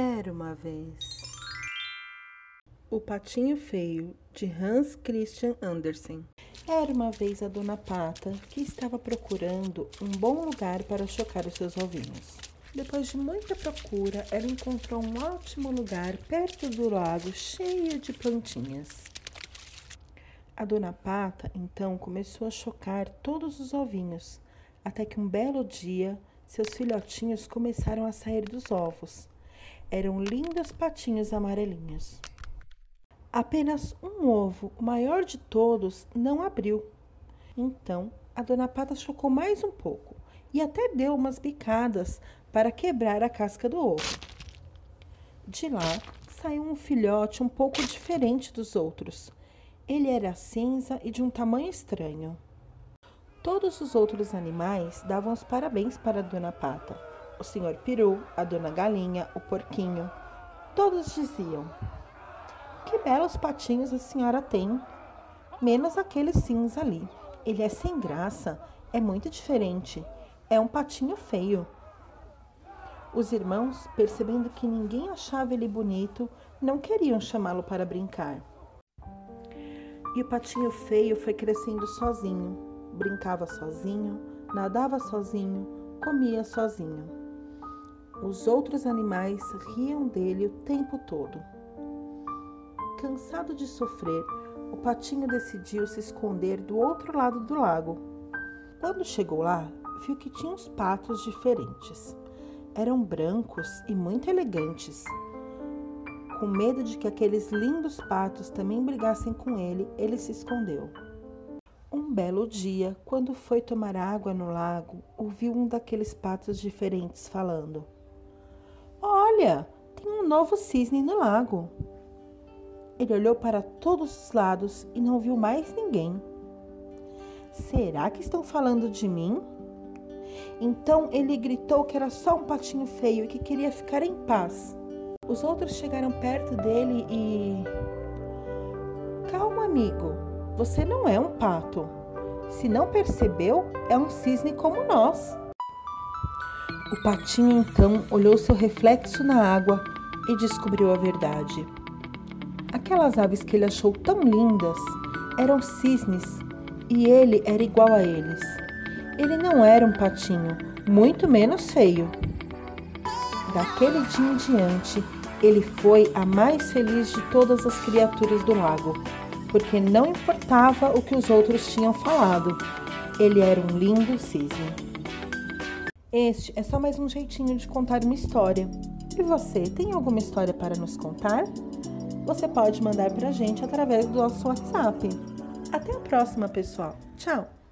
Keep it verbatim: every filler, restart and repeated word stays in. Era uma vez. O Patinho Feio, de Hans Christian Andersen. Era uma vez a Dona Pata, que estava procurando um bom lugar para chocar os seus ovinhos. Depois de muita procura, ela encontrou um ótimo lugar perto do lago, cheio de plantinhas. A Dona Pata, então, começou a chocar todos os ovinhos, até que um belo dia, seus filhotinhos começaram a sair dos ovos. Eram lindos patinhos amarelinhos. Apenas um ovo, o maior de todos, não abriu. Então, a Dona Pata chocou mais um pouco e até deu umas bicadas para quebrar a casca do ovo. De lá, saiu um filhote um pouco diferente dos outros. Ele era cinza e de um tamanho estranho. Todos os outros animais davam os parabéns para a Dona Pata. O senhor Peru, a dona Galinha, o porquinho, todos diziam: que belos patinhos a senhora tem, menos aquele cinza ali. Ele é sem graça, é muito diferente, é um patinho feio. Os irmãos, percebendo que ninguém achava ele bonito, não queriam chamá-lo para brincar. E o patinho feio foi crescendo sozinho, brincava sozinho, nadava sozinho, comia sozinho. Os outros animais riam dele o tempo todo. Cansado de sofrer, o patinho decidiu se esconder do outro lado do lago. Quando chegou lá, viu que tinha uns patos diferentes. Eram brancos e muito elegantes. Com medo de que aqueles lindos patos também brigassem com ele, ele se escondeu. Um belo dia, quando foi tomar água no lago, ouviu um daqueles patos diferentes falando: olha, tem um novo cisne no lago. Ele olhou para todos os lados e não viu mais ninguém. Será que estão falando de mim? Então ele gritou que era só um patinho feio e que queria ficar em paz. Os outros chegaram perto dele e... calma, amigo, você não é um pato. Se não percebeu, é um cisne como nós. O patinho então olhou seu reflexo na água e descobriu a verdade. Aquelas aves que ele achou tão lindas eram cisnes e ele era igual a eles. Ele não era um patinho, muito menos feio. Daquele dia em diante, ele foi a mais feliz de todas as criaturas do lago, porque não importava o que os outros tinham falado, ele era um lindo cisne. Este é só mais um jeitinho de contar uma história. E você, tem alguma história para nos contar? Você pode mandar pra gente através do nosso WhatsApp. Até a próxima, pessoal. Tchau!